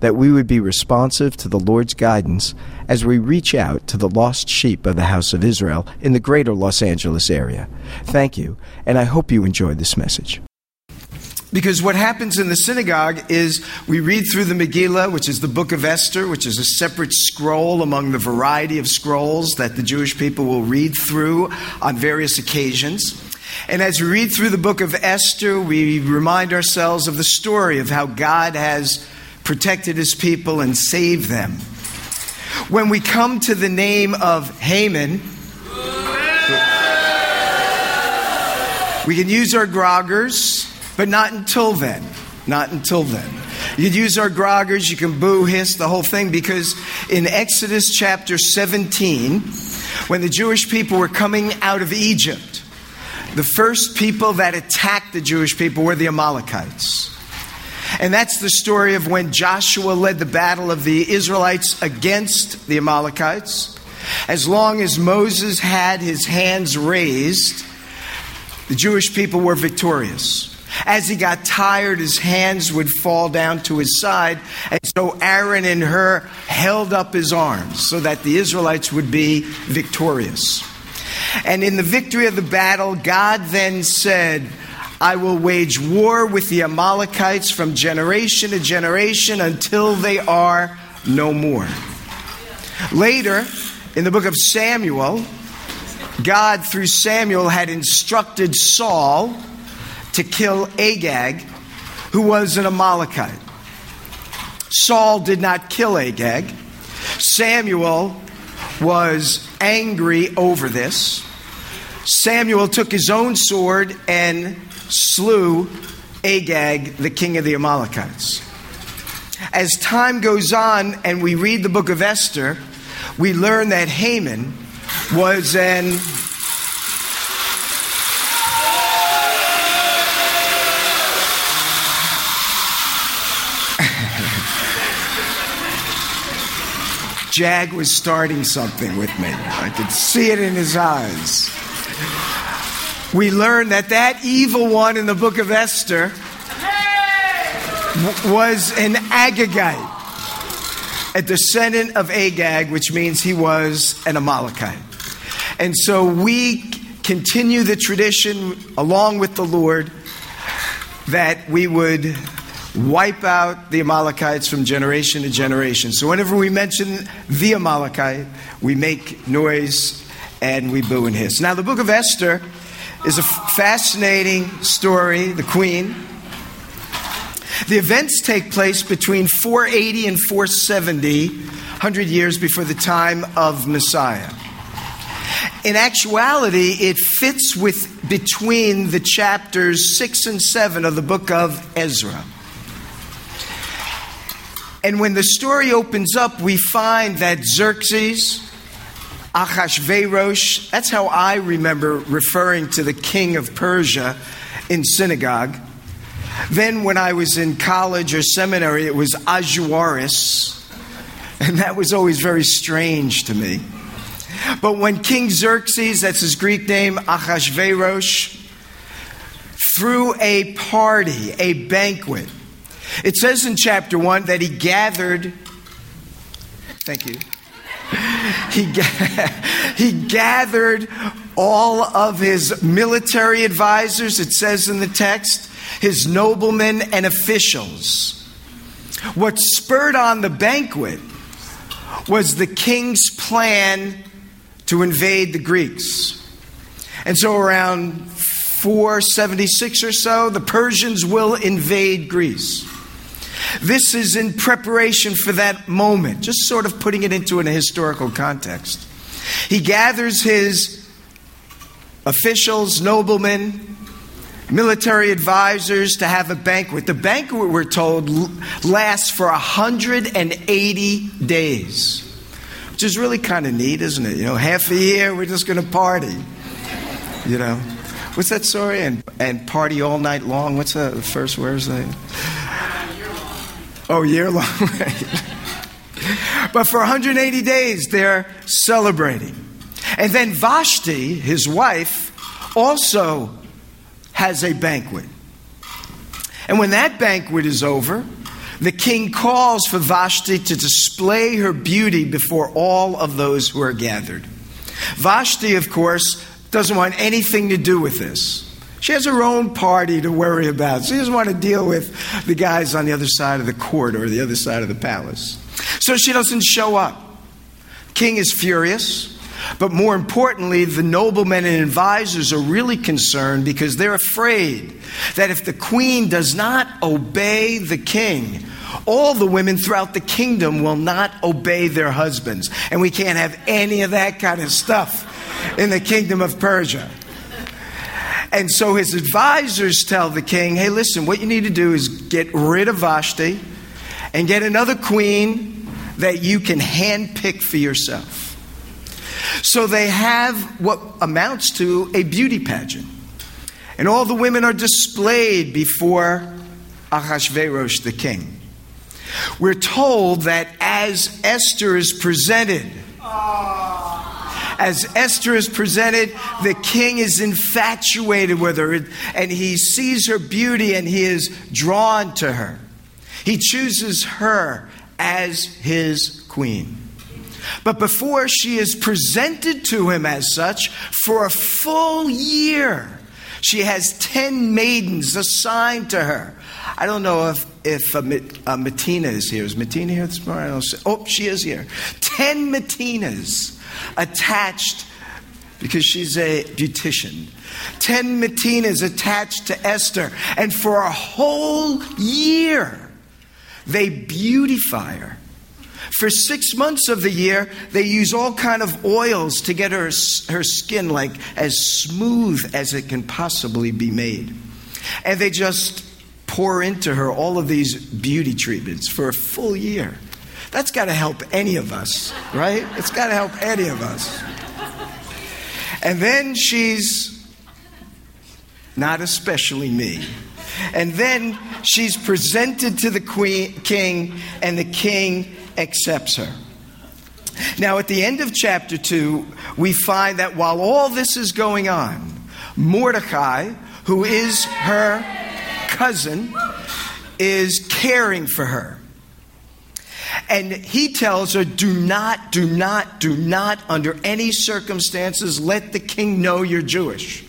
that we would be responsive to the Lord's guidance as we reach out to the lost sheep of the house of Israel in the greater Los Angeles area. Thank you, and I hope you enjoyed this message. Because what happens in the synagogue is we read through the Megillah, which is the book of Esther, which is a separate scroll among the variety of scrolls that the Jewish people will read through on various occasions. And as we read through the book of Esther, we remind ourselves of the story of how God has protected his people and saved them. When we come to the name of Haman, we can use our groggers, but not until then. Not until then. You can use our groggers, you can boo, hiss, the whole thing, because in Exodus chapter 17, when the Jewish people were coming out of Egypt, the first people that attacked the Jewish people were the Amalekites. And that's the story of when Joshua led the battle of the Israelites against the Amalekites. As long as Moses had his hands raised, the Jewish people were victorious. As he got tired, his hands would fall down to his side. And so Aaron and Hur held up his arms so that the Israelites would be victorious. And in the victory of the battle, God then said, I will wage war with the Amalekites from generation to generation until they are no more. Later, in the book of Samuel, God, through Samuel, had instructed Saul to kill Agag, who was an Amalekite. Saul did not kill Agag. Samuel was angry over this. Samuel took his own sword and slew Agag, the king of the Amalekites. As time goes on and we read the book of Esther, we learn that Haman was an Jag was starting something with me. I could see it in his eyes. We learn that that evil one in the book of Esther was an Agagite, a descendant of Agag, which means he was an Amalekite. And so we continue the tradition along with the Lord that we would wipe out the Amalekites from generation to generation. So whenever we mention the Amalekite, we make noise and we boo and hiss. Now the book of Esther is a fascinating story, the queen. The events take place between 480 and 470, 100 years before the time of Messiah. In actuality, it fits with between the chapters 6 and 7 of the book of Ezra. And when the story opens up, we find that Xerxes, Achashverosh, that's how I remember referring to the king of Persia in synagogue. Then when I was in college or seminary, it was Ahasuerus. And that was always very strange to me. But when King Xerxes, that's his Greek name, Achashverosh, threw a party, a banquet. It says in chapter 1 that he gathered, thank you. He gathered all of his military advisors, it says in the text, his noblemen and officials. What spurred on the banquet was the king's plan to invade the Greeks. And so around 476 or so, the Persians will invade Greece. This is in preparation for that moment, just sort of putting it into an historical context. He gathers his officials, noblemen, military advisors to have a banquet. The banquet, we're told, lasts for 180 days, which is really kind of neat, isn't it? You know, half a year, we're just going to party. You know, what's that story? And party all night long. What's that? The first word is that? Oh, year long. But for 180 days, they're celebrating. And then Vashti, his wife, also has a banquet. And when that banquet is over, the king calls for Vashti to display her beauty before all of those who are gathered. Vashti, of course, doesn't want anything to do with this. She has her own party to worry about. She doesn't want to deal with the guys on the other side of the court or the other side of the palace. So she doesn't show up. King is furious. But more importantly, the noblemen and advisors are really concerned because they're afraid that if the queen does not obey the king, all the women throughout the kingdom will not obey their husbands. And we can't have any of that kind of stuff in the kingdom of Persia. And so his advisors tell the king, hey, listen, what you need to do is get rid of Vashti and get another queen that you can handpick for yourself. So they have what amounts to a beauty pageant. And all the women are displayed before Achashverosh, the king. We're told that as Esther is presented, the king is infatuated with her. And he sees her beauty and he is drawn to her. He chooses her as his queen. But before she is presented to him as such, for a full year, she has 10 maidens assigned to her. I don't know if Matina is here. Is Matina here this morning? I don't see. Oh, she is here. 10 Matinas attached, because she's a beautician. 10 Matinas attached to Esther. And for a whole year, they beautify her. For 6 months of the year, they use all kind of oils to get her skin like as smooth as it can possibly be made. And they just pour into her all of these beauty treatments for a full year. That's got to help any of us, right? It's got to help any of us. And then she's not especially me. And then she's presented to the king, and the king accepts her. Now, at the end of chapter 2, we find that while all this is going on, Mordecai, who is her cousin, is caring for her. And he tells her, do not, under any circumstances, let the king know you're Jewish.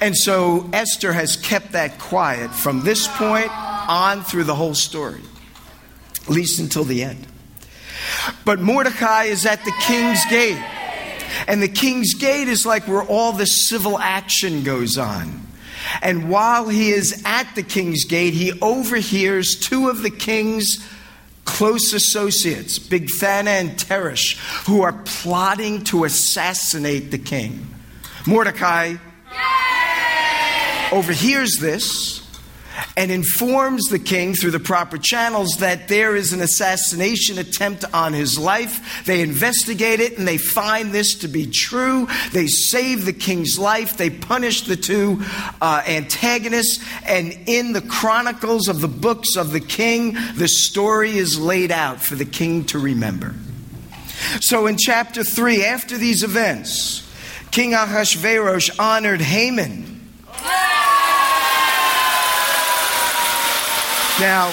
And so Esther has kept that quiet from this point on through the whole story, at least until the end. But Mordecai is at the king's gate. And the king's gate is like where all the civil action goes on. And while he is at the king's gate, he overhears two of the king's close associates, Bigthan and Teresh, who are plotting to assassinate the king. Mordecai overhears this and informs the king through the proper channels that there is an assassination attempt on his life. They investigate it and they find this to be true. They save the king's life. They punish the two antagonists. And in the chronicles of the books of the king, the story is laid out for the king to remember. So in chapter 3, after these events, King Ahasuerus honored Haman. Now,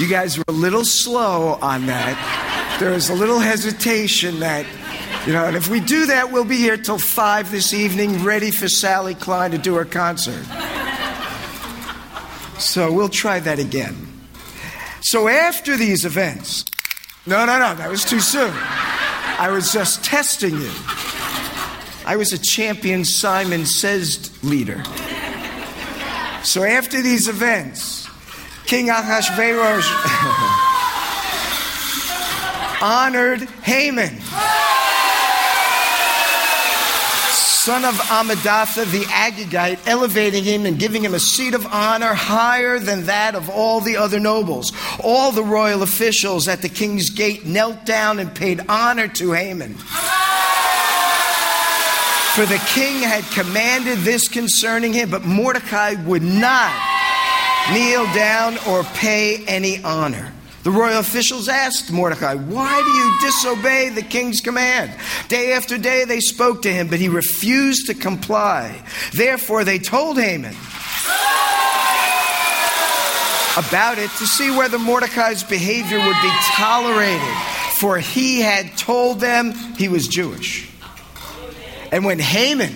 you guys were a little slow on that. There was a little hesitation that, you know, and if we do that, we'll be here till 5 this evening, ready for Sally Klein to do her concert. So we'll try that again. So after these events, no, that was too soon. I was just testing you. I was a champion Simon Says leader. So after these events, King Ahasuerus honored Haman, son of Amadatha the Agagite, elevating him and giving him a seat of honor higher than that of all the other nobles. All the royal officials at the king's gate knelt down and paid honor to Haman. For the king had commanded this concerning him, but Mordecai would not kneel down or pay any honor. The royal officials asked Mordecai, "Why do you disobey the king's command?" Day after day they spoke to him, but he refused to comply. Therefore they told Haman about it to see whether Mordecai's behavior would be tolerated, for he had told them he was Jewish. And when Haman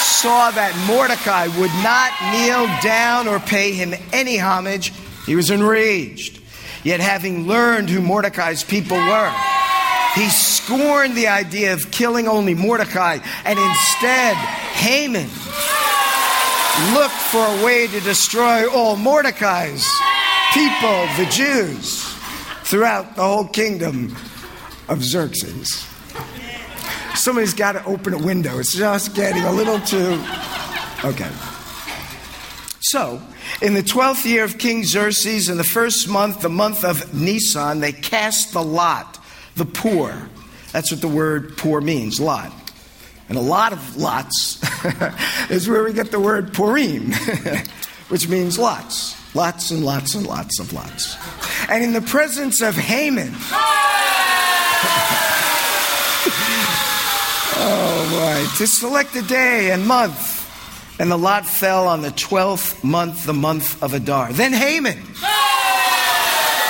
saw that Mordecai would not kneel down or pay him any homage, he was enraged. Yet having learned who Mordecai's people were, he scorned the idea of killing only Mordecai, and instead Haman looked for a way to destroy all Mordecai's people, the Jews, throughout the whole kingdom of Xerxes. Somebody's got to open a window. It's just getting a little too... Okay. So, in the 12th year of King Xerxes, in the first month, the month of Nisan, they cast the lot, the poor. That's what the word poor means, lot. And a lot of lots is where we get the word purim, which means lots. Lots and lots and lots of lots. And in the presence of Haman... Oh, boy. To select a day and month. And the lot fell on the 12th month, the month of Adar. Then Haman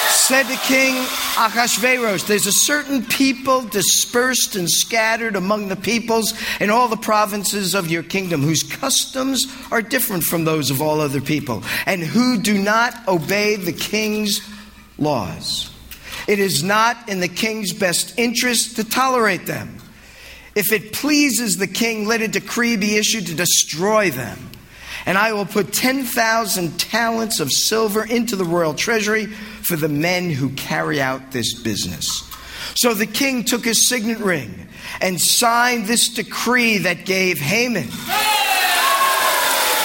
said to King Achashverosh, "There's a certain people dispersed and scattered among the peoples in all the provinces of your kingdom, whose customs are different from those of all other people, and who do not obey the king's laws. It is not in the king's best interest to tolerate them. If it pleases the king, let a decree be issued to destroy them. And I will put 10,000 talents of silver into the royal treasury for the men who carry out this business." So the king took his signet ring and signed this decree that gave Haman,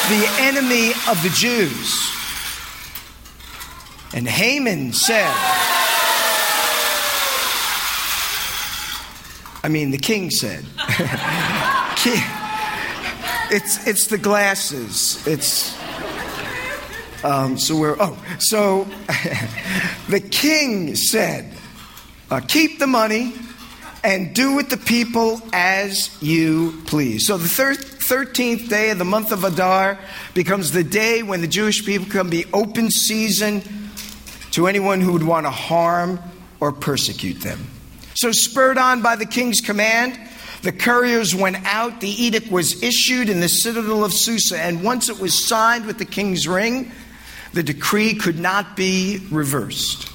the enemy of the Jews. And Haman said... the king said. It's the glasses. So the king said, "Keep the money and do with the people as you please." So the 13th day of the month of Adar becomes the day when the Jewish people can be open season to anyone who would want to harm or persecute them. So spurred on by the king's command, the couriers went out. The edict was issued in the citadel of Susa, and once it was signed with the king's ring, the decree could not be reversed.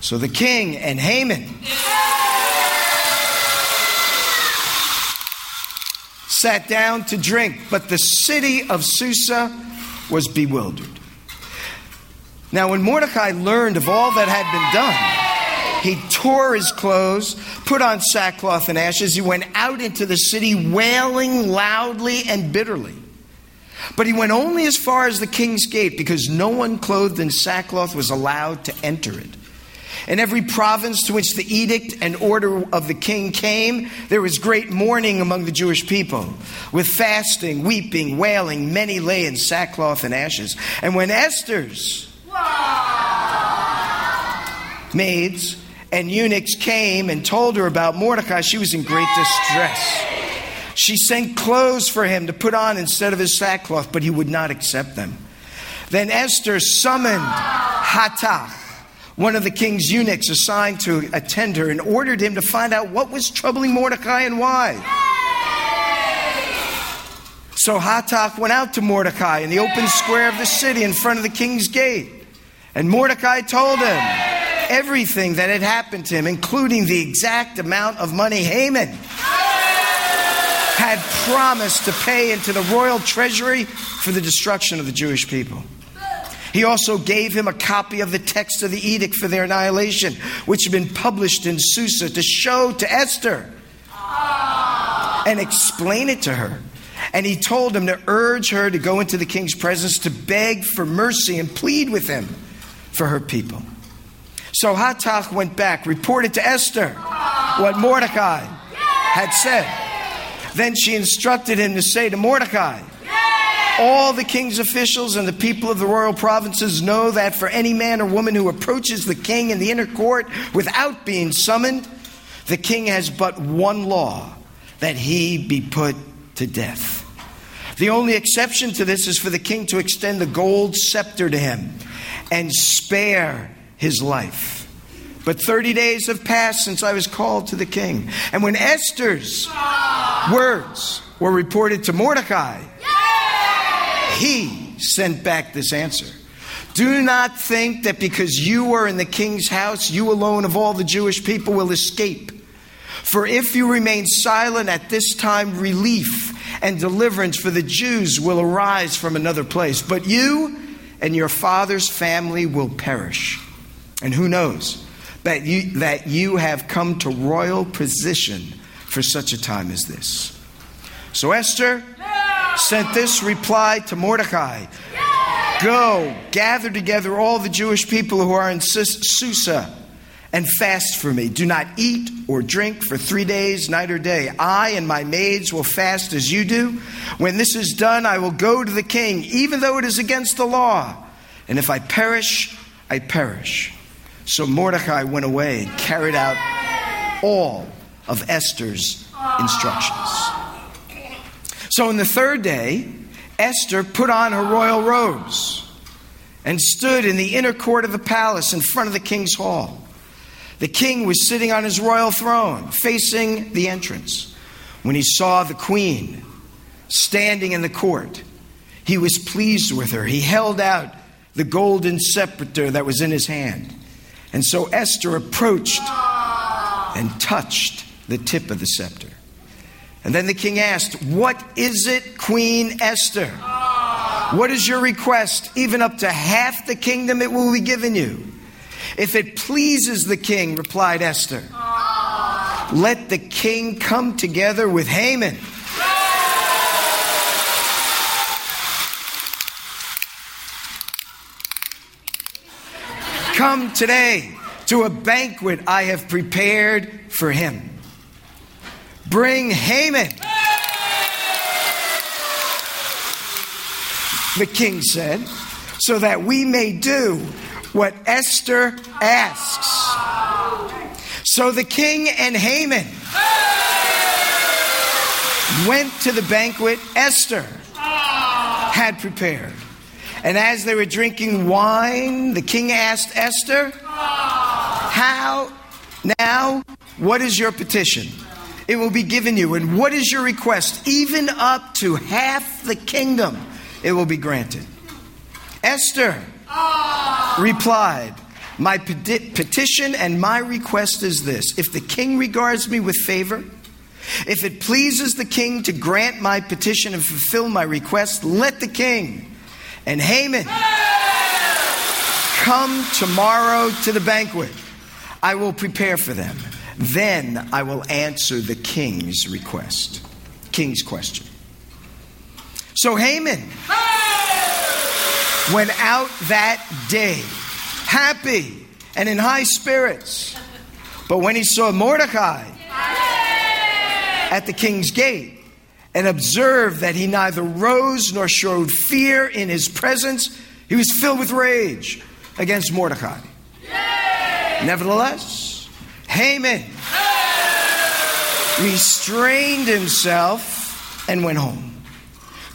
So the king and Haman sat down to drink, but the city of Susa was bewildered. Now, when Mordecai learned of all that had been done, he tore his clothes, put on sackcloth and ashes. He went out into the city wailing loudly and bitterly. But he went only as far as the king's gate, because no one clothed in sackcloth was allowed to enter it. In every province to which the edict and order of the king came, there was great mourning among the Jewish people, with fasting, weeping, wailing. Many lay in sackcloth and ashes. And when Esther's maids and eunuchs came and told her about Mordecai, she was in great distress. She sent clothes for him to put on instead of his sackcloth, but he would not accept them. Then Esther summoned Hattach, one of the king's eunuchs assigned to attend her, and ordered him to find out what was troubling Mordecai and why. So Hattach went out to Mordecai in the open square of the city in front of the king's gate, and Mordecai told him everything that had happened to him, including the exact amount of money Haman had promised to pay into the royal treasury for the destruction of the Jewish people. He also gave him a copy of the text of the edict for their annihilation, which had been published in Susa, to show to Esther and explain it to her. And he told him to urge her to go into the king's presence to beg for mercy and plead with him for her people. So Hattach went back, reported to Esther what Mordecai had said. Then she instructed him to say to Mordecai, all the king's officials and the people of the royal provinces know that for any man or woman who approaches the king in the inner court without being summoned, the king has but one law, that he be put to death. The only exception to this is for the king to extend the gold scepter to him and spare his life. But 30 days have passed since I was called to the king. And when Esther's words were reported to Mordecai, he sent back this answer. Do not think that because you were in the king's house, you alone of all the Jewish people will escape. For if you remain silent at this time, relief and deliverance for the Jews will arise from another place. But you and your father's family will perish. And who knows that you have come to royal position for such a time as this. So Esther sent this reply to Mordecai. Go, gather together all the Jewish people who are in Susa and fast for me. Do not eat or drink for 3 days, night or day. I and my maids will fast as you do. When this is done, I will go to the king, even though it is against the law. And if I perish, I perish. So Mordecai went away and carried out all of Esther's instructions. So on the third day, Esther put on her royal robes and stood in the inner court of the palace in front of the king's hall. The king was sitting on his royal throne, facing the entrance. When he saw the queen standing in the court, he was pleased with her. He held out the golden scepter that was in his hand. And so Esther approached and touched the tip of the scepter. And then the king asked, what is it, Queen Esther? What is your request? Even up to half the kingdom it will be given you. If it pleases the king, replied Esther, let the king come together with Haman. Come today to a banquet I have prepared for him. Bring Haman. The king said, so that we may do what Esther asks. So the king and Haman went to the banquet Esther had prepared. And as they were drinking wine, the king asked Esther, what is your petition? It will be given you. And what is your request? Even up to half the kingdom, it will be granted. Esther replied, my petition and my request is this. If the king regards me with favor, if it pleases the king to grant my petition and fulfill my request, let the king and Haman come tomorrow to the banquet. I will prepare for them. Then I will answer the king's request. King's question. So Haman went out that day, happy and in high spirits. But when he saw Mordecai at the king's gate and observed that he neither rose nor showed fear in his presence, he was filled with rage against Mordecai. Nevertheless, Haman restrained himself and went home.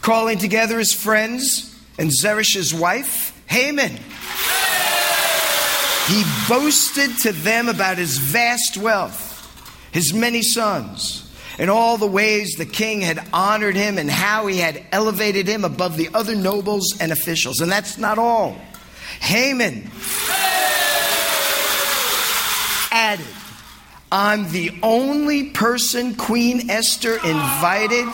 Calling together his friends and Zeresh's wife, Haman, he boasted to them about his vast wealth, his many sons, and all the ways the king had honored him and how he had elevated him above the other nobles and officials. And that's not all. Haman added. I'm the only person Queen Esther invited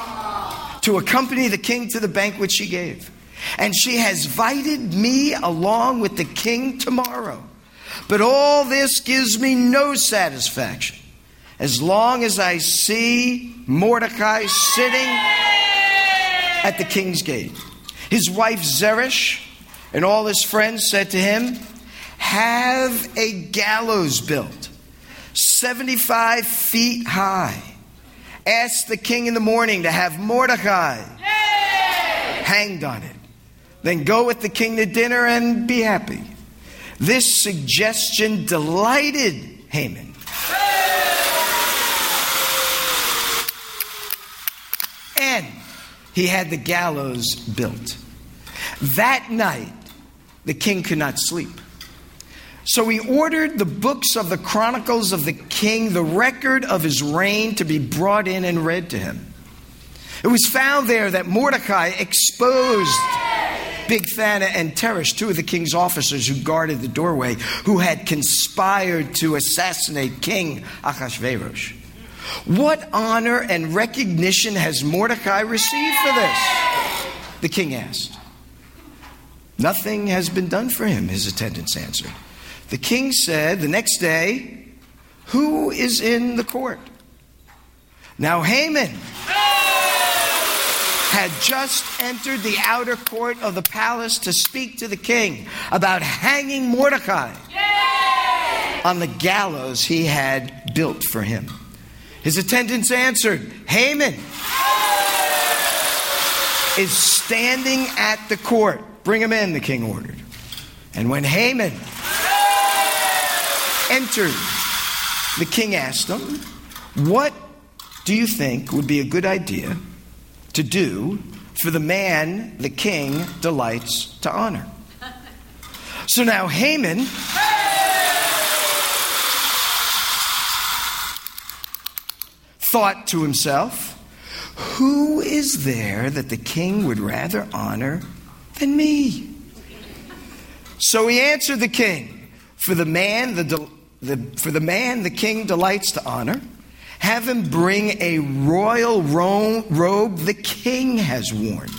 to accompany the king to the banquet she gave. And she has invited me along with the king tomorrow. But all this gives me no satisfaction as long as I see Mordecai sitting at the king's gate. His wife Zeresh and all his friends said to him, have a gallows built, 75 feet high. Ask the king in the morning to have Mordecai hanged on it. Then go with the king to dinner and be happy. This suggestion delighted Haman. And he had the gallows built. That night, the king could not sleep. So he ordered the books of the Chronicles of the King, the record of his reign, to be brought in and read to him. It was found there that Mordecai exposed Bigthan and Teresh, two of the king's officers who guarded the doorway, who had conspired to assassinate King Achashverosh. What honor and recognition has Mordecai received for this? The king asked. Nothing has been done for him, his attendants answered. The king said the next day, who is in the court? Now Haman had just entered the outer court of the palace to speak to the king about hanging Mordecai on the gallows he had built for him. His attendants answered, Haman is standing at the court. Bring him in, the king ordered. And when Haman entered, the king asked him, what do you think would be a good idea to do for the man the king delights to honor? So now Haman thought to himself, who is there that the king would rather honor than me? So he answered the king, for the man the king delights to honor, have him bring a royal robe the king has worn,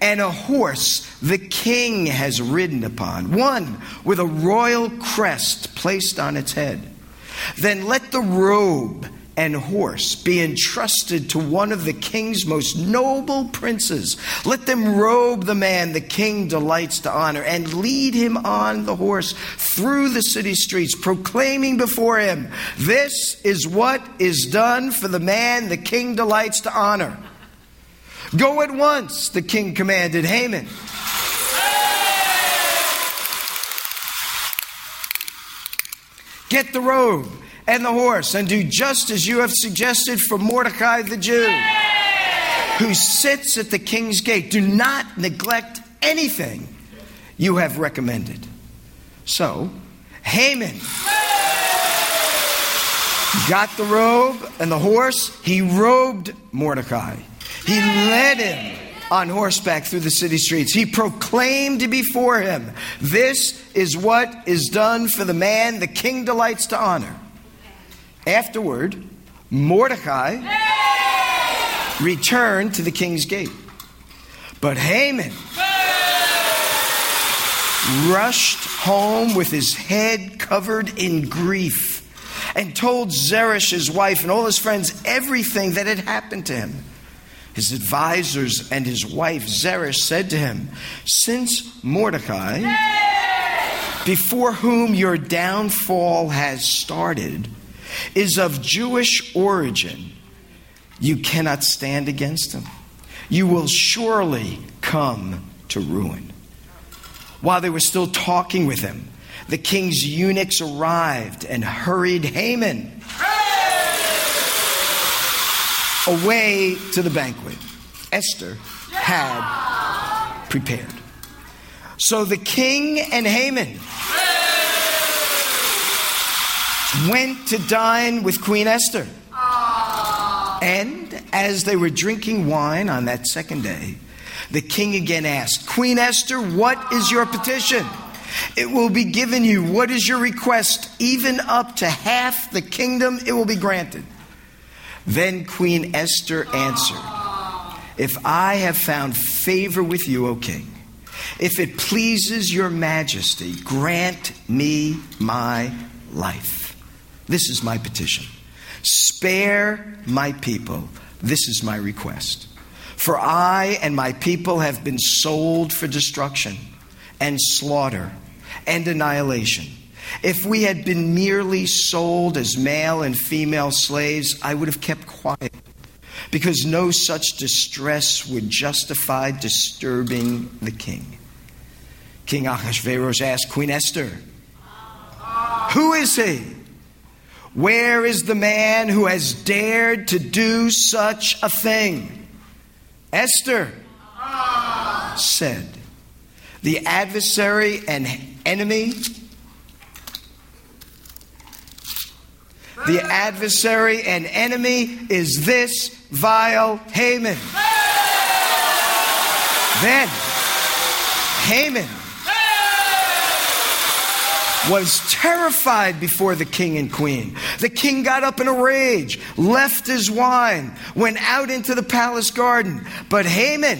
and a horse the king has ridden upon, one with a royal crest placed on its head. Then let the robe and horse be entrusted to one of the king's most noble princes. Let them robe the man the king delights to honor and lead him on the horse through the city streets, proclaiming before him, this is what is done for the man the king delights to honor. Go at once, the king commanded Haman. Get the robe and the horse, and do just as you have suggested for Mordecai the Jew, who sits at the king's gate. Do not neglect anything you have recommended. So Haman got the robe and the horse. He robed Mordecai. He led him on horseback through the city streets. He proclaimed before him, this is what is done for the man the king delights to honor. Afterward, Mordecai returned to the king's gate. But Haman rushed home with his head covered in grief and told Zeresh, his wife, and all his friends everything that had happened to him. His advisors and his wife Zeresh said to him, since Mordecai, before whom your downfall has started, is of Jewish origin, you cannot stand against him. You will surely come to ruin. While they were still talking with him, the king's eunuchs arrived and hurried Haman away to the banquet Esther had prepared. So the king and Haman went to dine with Queen Esther. And as they were drinking wine on that second day, the king again asked, Queen Esther, what is your petition? It will be given you. What is your request? Even up to half the kingdom, it will be granted. Then Queen Esther answered, If I have found favor with you, O king, if it pleases your majesty, grant me my life. This is my petition. Spare my people. This is my request. For I and my people have been sold for destruction and slaughter and annihilation. If we had been merely sold as male and female slaves, I would have kept quiet, because no such distress would justify disturbing the king. King Ahasuerus asked Queen Esther, Who is he? Where is the man who has dared to do such a thing? Esther said, The adversary and enemy, is this vile Haman. Then Haman was terrified before the king and queen. The king got up in a rage, left his wine, went out into the palace garden. But Haman,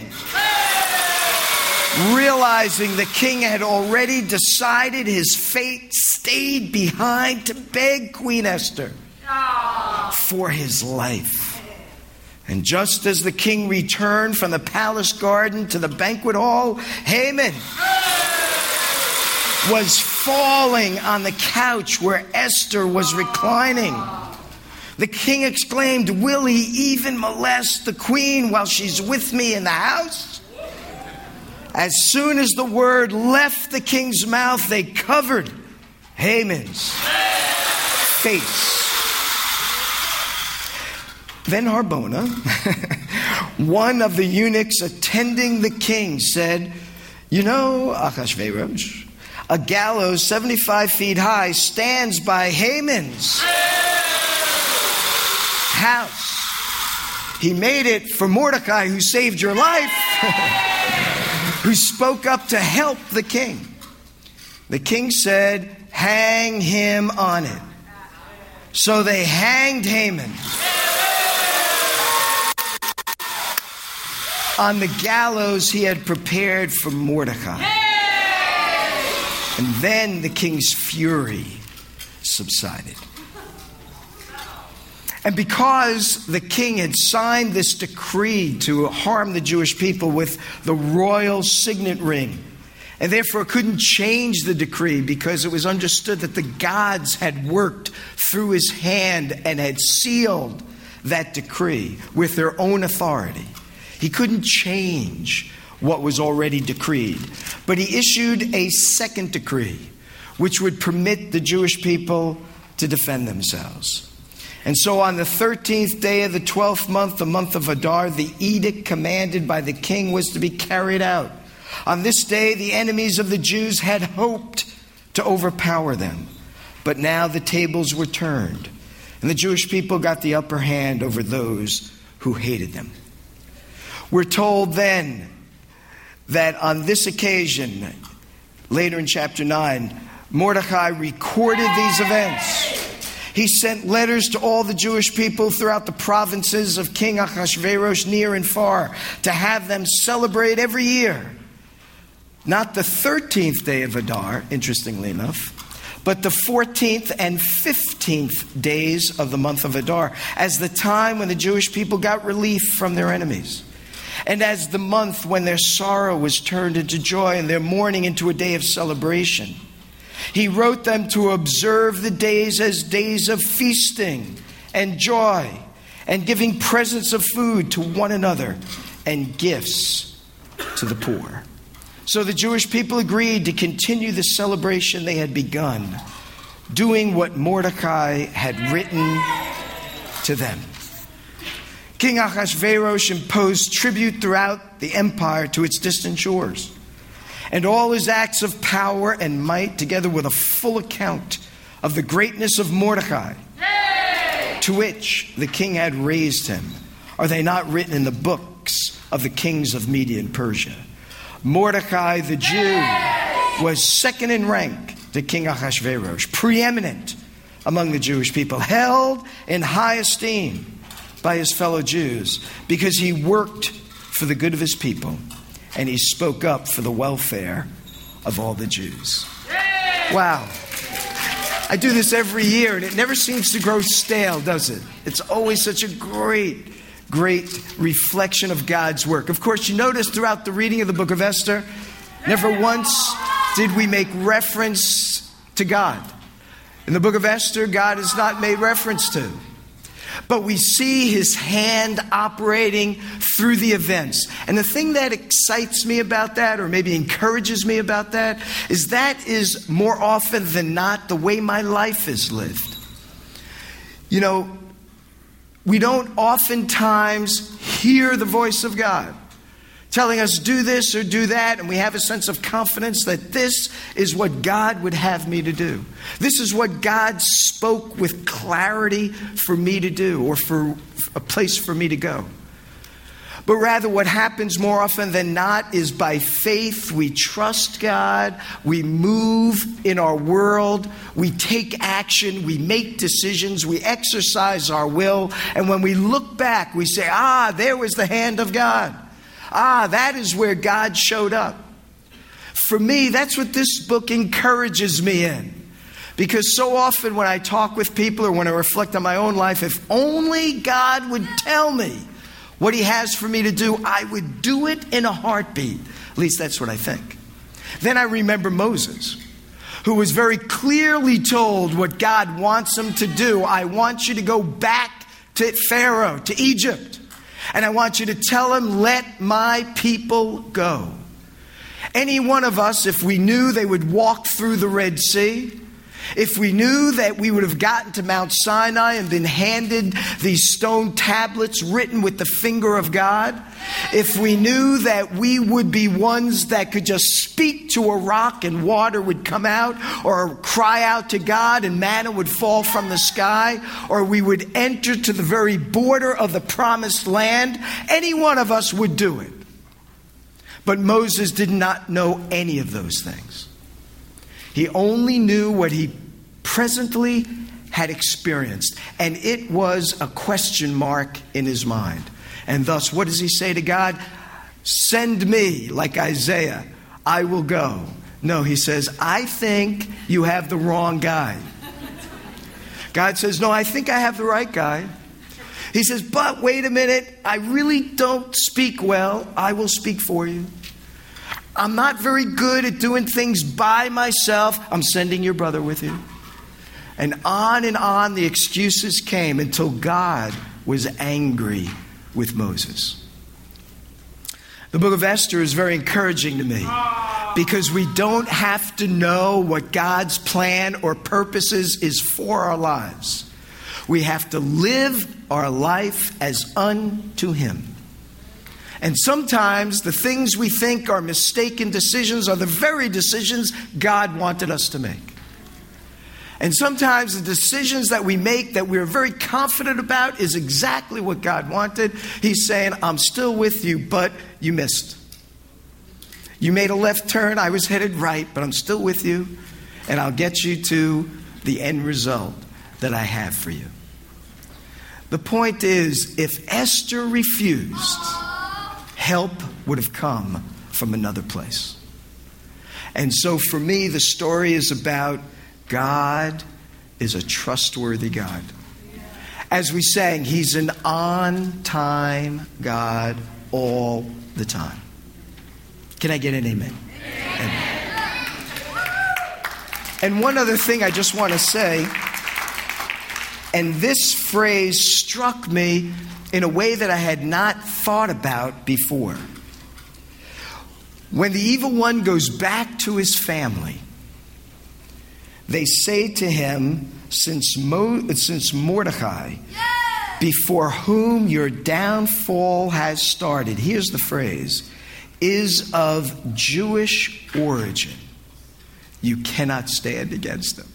realizing the king had already decided his fate, stayed behind to beg Queen Esther for his life. And just as the king returned from the palace garden to the banquet hall, Haman was falling on the couch where Esther was reclining. The king exclaimed, Will he even molest the queen while she's with me in the house? As soon as the word left the king's mouth, they covered Haman's face. Then Harbona, one of the eunuchs attending the king, said, You know, Achashverosh, a gallows 75 feet high stands by Haman's house. He made it for Mordecai, who saved your life, who spoke up to help the king. The king said, Hang him on it. So they hanged Haman on the gallows he had prepared for Mordecai. And then the king's fury subsided. And because the king had signed this decree to harm the Jewish people with the royal signet ring, and therefore couldn't change the decree because it was understood that the gods had worked through his hand and had sealed that decree with their own authority, he couldn't change what was already decreed. But he issued a second decree, which would permit the Jewish people to defend themselves. And so on the 13th day of the 12th month, the month of Adar, the edict commanded by the king was to be carried out. On this day, the enemies of the Jews had hoped to overpower them. But now the tables were turned, and the Jewish people got the upper hand over those who hated them. We're told then that on this occasion, later in chapter 9, Mordecai recorded these events. He sent letters to all the Jewish people throughout the provinces of King Ahasuerus, near and far, to have them celebrate every year, not the 13th day of Adar, interestingly enough, but the 14th and 15th days of the month of Adar, as the time when the Jewish people got relief from their enemies, and as the month when their sorrow was turned into joy and their mourning into a day of celebration. He wrote them to observe the days as days of feasting and joy and giving presents of food to one another and gifts to the poor. So the Jewish people agreed to continue the celebration they had begun, doing what Mordecai had written to them. King Ahasuerus imposed tribute throughout the empire to its distant shores. And all his acts of power and might, together with a full account of the greatness of Mordecai, to which the king had raised him, are they not written in the books of the kings of Media and Persia? Mordecai the Jew was second in rank to King Achashverosh, preeminent among the Jewish people, held in high esteem by his fellow Jews because he worked for the good of his people and he spoke up for the welfare of all the Jews. Wow. I do this every year and it never seems to grow stale, does it? It's always such a great reflection of God's work. Of course, you notice throughout the reading of the book of Esther, never once did we make reference to God. In the book of Esther, God is not made reference to. But we see his hand operating through the events. And the thing that excites me about that, or maybe encourages me about that is more often than not the way my life is lived. You know, we don't oftentimes hear the voice of God telling us do this or do that, and we have a sense of confidence that this is what God would have me to do. This is what God spoke with clarity for me to do, or for a place for me to go. But rather what happens more often than not is by faith we trust God, we move in our world, we take action, we make decisions, we exercise our will, and when we look back we say, there was the hand of God. That is where God showed up. For me, that's what this book encourages me in. Because so often when I talk with people or when I reflect on my own life, if only God would tell me what he has for me to do, I would do it in a heartbeat. At least that's what I think. Then I remember Moses, who was very clearly told what God wants him to do. I want you to go back to Pharaoh, to Egypt. And I want you to tell him, let my people go. Any one of us, if we knew they would walk through the Red Sea, if we knew that we would have gotten to Mount Sinai and been handed these stone tablets written with the finger of God, if we knew that we would be ones that could just speak to a rock and water would come out, or cry out to God and manna would fall from the sky, or we would enter to the very border of the promised land, any one of us would do it. But Moses did not know any of those things. He only knew what he presently had experienced, and it was a question mark in his mind. And thus, what does he say to God? Send me, like Isaiah, I will go. No, he says, I think you have the wrong guy. God says, no, I think I have the right guy. He says, but wait a minute, I really don't speak well. I will speak for you. I'm not very good at doing things by myself. I'm sending your brother with you. And on the excuses came until God was angry with Moses. The book of Esther is very encouraging to me because we don't have to know what God's plan or purposes is for our lives. We have to live our life as unto him. And sometimes the things we think are mistaken decisions are the very decisions God wanted us to make. And sometimes the decisions that we make that we're very confident about is exactly what God wanted. He's saying, I'm still with you, but you missed. You made a left turn. I was headed right, but I'm still with you. And I'll get you to the end result that I have for you. The point is, if Esther refused, help would have come from another place. And so for me, the story is about God is a trustworthy God. As we sang, he's an on-time God all the time. Can I get an amen? Amen. And one other thing I just want to say, and this phrase struck me in a way that I had not thought about before. When the evil one goes back to his family, they say to him, since Mordecai, before whom your downfall has started, here's the phrase, is of Jewish origin, you cannot stand against them.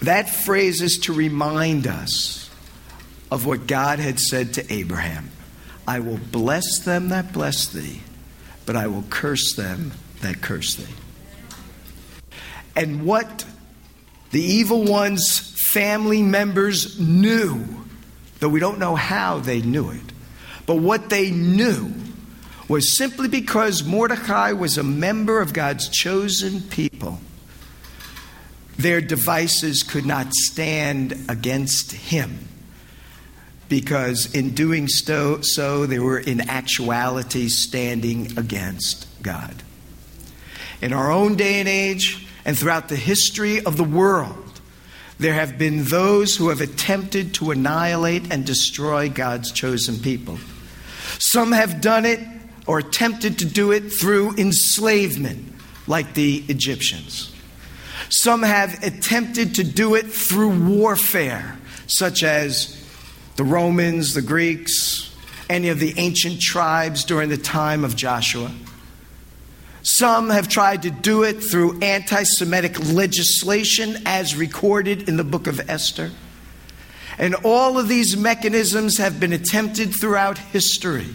That phrase is to remind us of what God had said to Abraham. I will bless them that bless thee, but I will curse them that curse thee. And what the evil one's family members knew, though we don't know how they knew it, but what they knew was simply because Mordecai was a member of God's chosen people, their devices could not stand against him, because in doing so, they were in actuality standing against God. In our own day and age, and throughout the history of the world, there have been those who have attempted to annihilate and destroy God's chosen people. Some have done it or attempted to do it through enslavement, like the Egyptians. Some have attempted to do it through warfare, such as the Romans, the Greeks, any of the ancient tribes during the time of Joshua. Some have tried to do it through anti-Semitic legislation as recorded in the book of Esther. And all of these mechanisms have been attempted throughout history.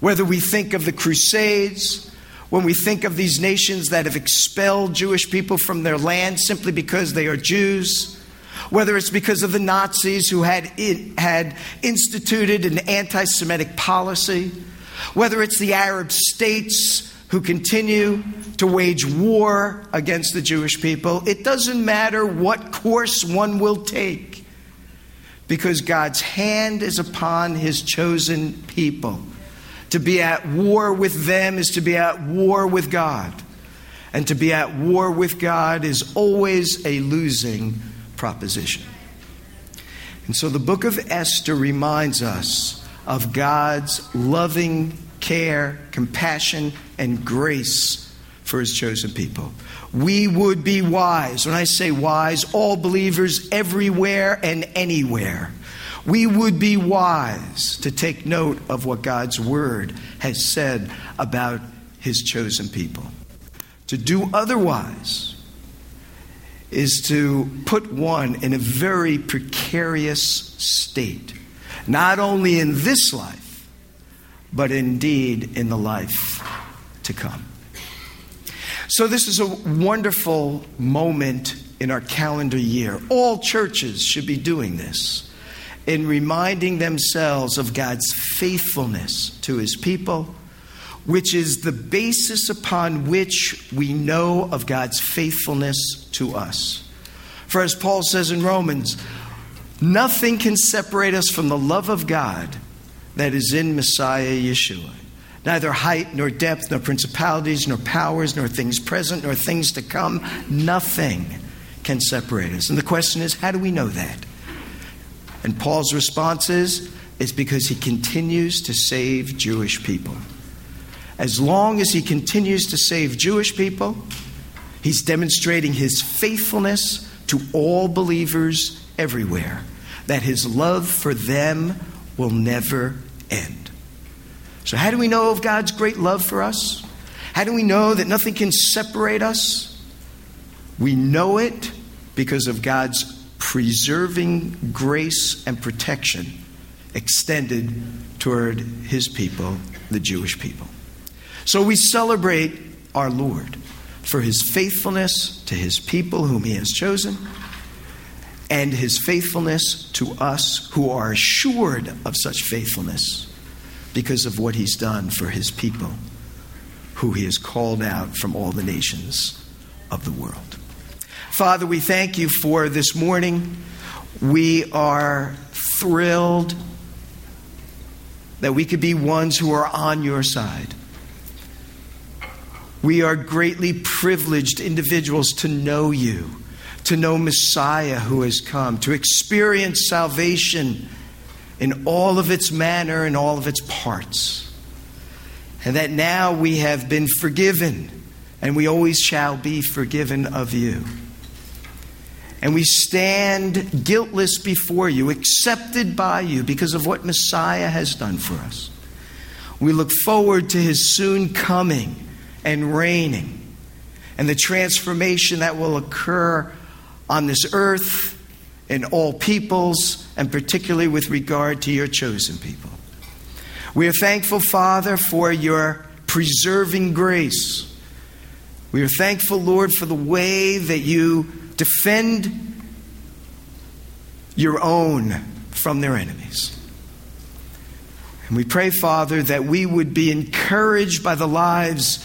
Whether we think of the Crusades, when we think of these nations that have expelled Jewish people from their land simply because they are Jews, whether it's because of the Nazis who had instituted an anti-Semitic policy, whether it's the Arab states who continue to wage war against the Jewish people, it doesn't matter what course one will take, because God's hand is upon his chosen people. To be at war with them is to be at war with God. And to be at war with God is always a losing proposition. And so the book of Esther reminds us of God's loving care, compassion, and grace for his chosen people. We would be wise. When I say wise, all believers everywhere and anywhere. We would be wise to take note of what God's word has said about his chosen people. To do otherwise is to put one in a very precarious state, not only in this life, but indeed in the life to come. So this is a wonderful moment in our calendar year. All churches should be doing this, in reminding themselves of God's faithfulness to his people, which is the basis upon which we know of God's faithfulness to us. For as Paul says in Romans, nothing can separate us from the love of God that is in Messiah Yeshua. Neither height, nor depth, nor principalities, nor powers, nor things present, nor things to come. Nothing can separate us. And the question is, how do we know that? And Paul's response is, it's because he continues to save Jewish people. As long as he continues to save Jewish people, he's demonstrating his faithfulness to all believers everywhere, that his love for them will never end. So how do we know of God's great love for us? How do we know that nothing can separate us? We know it because of God's preserving grace and protection extended toward his people, the Jewish people. So we celebrate our Lord for his faithfulness to his people whom he has chosen, and his faithfulness to us who are assured of such faithfulness because of what he's done for his people who he has called out from all the nations of the world. Father, we thank you for this morning. We are thrilled that we could be ones who are on your side. We are greatly privileged individuals to know you, to know Messiah who has come, to experience salvation in all of its manner and all of its parts. And that now we have been forgiven, and we always shall be forgiven of you. And we stand guiltless before you, accepted by you because of what Messiah has done for us. We look forward to his soon coming and reigning, and the transformation that will occur on this earth, in all peoples, and particularly with regard to your chosen people. We are thankful, Father, for your preserving grace, We are thankful, Lord, for the way that you defend your own from their enemies. And we pray, Father, that we would be encouraged by the lives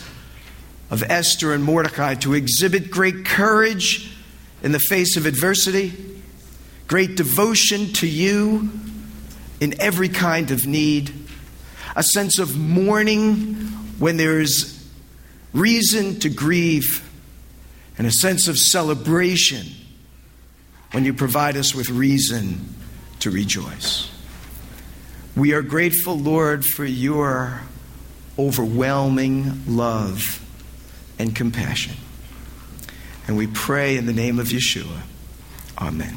of Esther and Mordecai to exhibit great courage in the face of adversity, great devotion to you in every kind of need, a sense of mourning when there is reason to grieve, and a sense of celebration when you provide us with reason to rejoice. We are grateful, Lord, for your overwhelming love and compassion. And we pray in the name of Yeshua. Amen.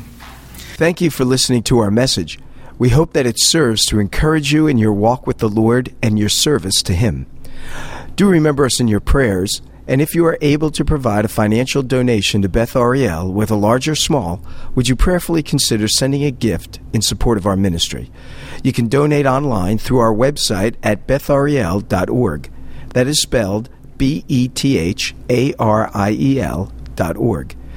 Thank you for listening to our message. We hope that it serves to encourage you in your walk with the Lord and your service to Him. Do remember us in your prayers, and if you are able to provide a financial donation to Beth Ariel, whether large or small, would you prayerfully consider sending a gift in support of our ministry? You can donate online through our website at bethariel.org. That is spelled BETHARIEL.org.